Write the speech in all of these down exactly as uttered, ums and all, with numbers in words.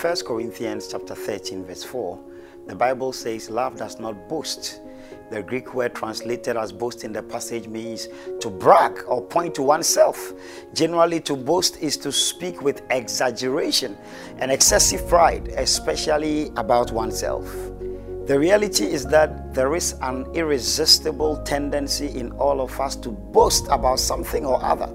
First Corinthians chapter thirteen, verse four, the Bible says, "Love does not boast." The Greek word translated as boast in the passage means to brag or point to oneself. Generally, to boast is to speak with exaggeration and excessive pride, especially about oneself. The reality is that there is an irresistible tendency in all of us to boast about something or other.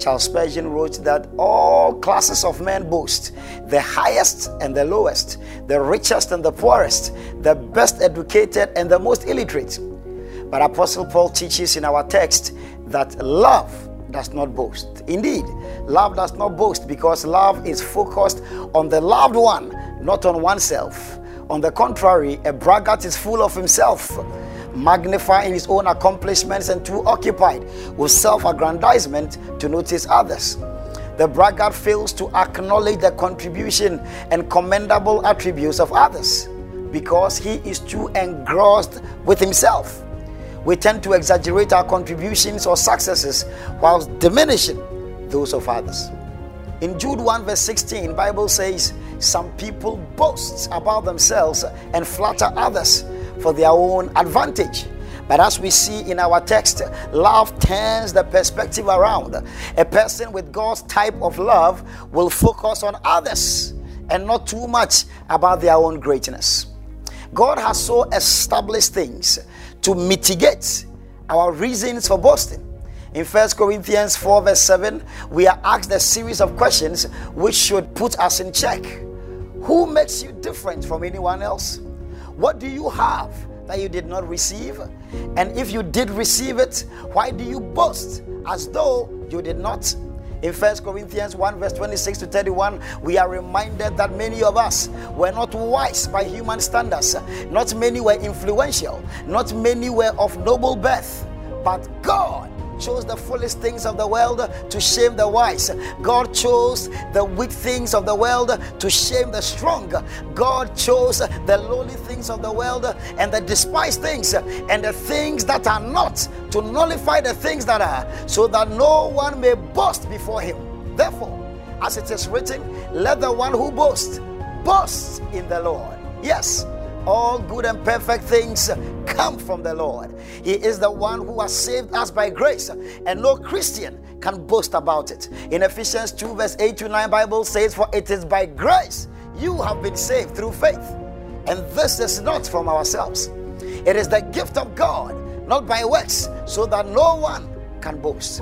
Charles Spurgeon wrote that all classes of men boast, the highest and the lowest, the richest and the poorest, the best educated and the most illiterate. But Apostle Paul teaches in our text that love does not boast. Indeed, love does not boast because love is focused on the loved one, not on oneself. On the contrary, a braggart is full of himself, magnifying his own accomplishments and too occupied with self-aggrandizement to notice others. The braggart fails to acknowledge the contribution and commendable attributes of others because he is too engrossed with himself. We tend to exaggerate our contributions or successes whilst diminishing those of others. In Jude one verse sixteen, the Bible says, "Some people boast about themselves and flatter others for their own advantage." But as we see in our text, love turns the perspective around. A person with God's type of love will focus on others and not too much about their own greatness. God has so established things to mitigate our reasons for boasting. In First Corinthians four verse seven, we are asked a series of questions which should put us in check. Who makes you different from anyone else? What do you have that you did not receive? And if you did receive it, why do you boast as though you did not? In First Corinthians one verse twenty-six to thirty-one, we are reminded that many of us were not wise by human standards. Not many were influential. Not many were of noble birth. But God chose the foolish things of the world to shame the wise. God chose the weak things of the world to shame the strong. God chose the lowly things of the world and the despised things and the things that are not to nullify the things that are, so that no one may boast before him. Therefore, as it is written, let the one who boasts boast in the Lord. Yes, all good and perfect things come from the Lord. He is the one who has saved us by grace, and no Christian can boast about it. In Ephesians two verse eight to nine, Bible says, "For it is by grace you have been saved through faith, and this is not from ourselves. It is the gift of God, not by works, so that no one can boast."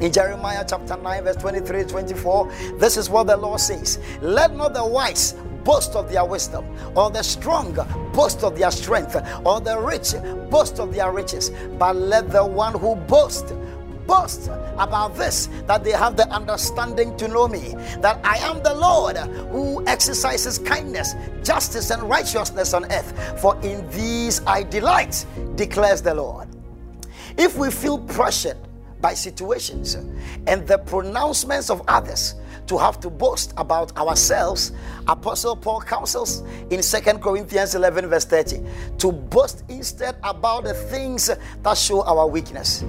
In Jeremiah chapter nine verse twenty-three to twenty-four, this is what the Lord says, "Let not the wise boast of their wisdom, or the strong boast of their strength, or the rich boast of their riches. But let the one who boasts boast about this, that they have the understanding to know me, that I am the Lord who exercises kindness, justice, and righteousness on earth. For in these I delight, declares the Lord." If we feel pressured by situations and the pronouncements of others to have to boast about ourselves, Apostle Paul counsels in Second Corinthians eleven verse thirty to boast instead about the things that show our weakness.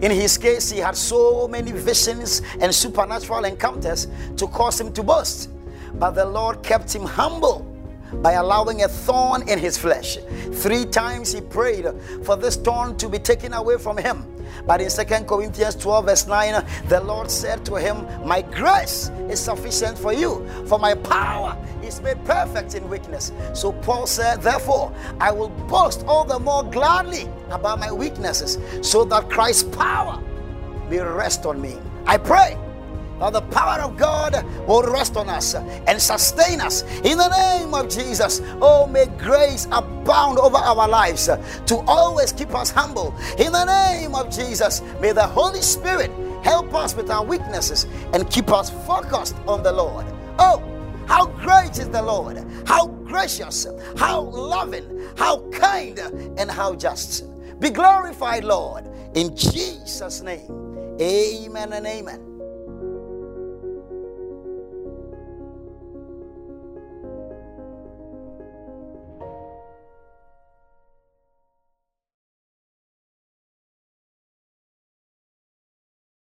In his case, he had so many visions and supernatural encounters to cause him to boast, but the Lord kept him humble by allowing a thorn in his flesh. Three times he prayed for this thorn to be taken away from him. But in Second Corinthians twelve verse nine, the Lord said to him, "My grace is sufficient for you, for my power is made perfect in weakness." So Paul said, "Therefore, I will boast all the more gladly about my weaknesses, so that Christ's power may rest on me." I pray now the power of God will rest on us and sustain us in the name of Jesus. Oh, may grace abound over our lives to always keep us humble. In the name of Jesus, may the Holy Spirit help us with our weaknesses and keep us focused on the Lord. Oh, how great is the Lord! How gracious, how loving, how kind, and how just. Be glorified, Lord, in Jesus' name. Amen and amen.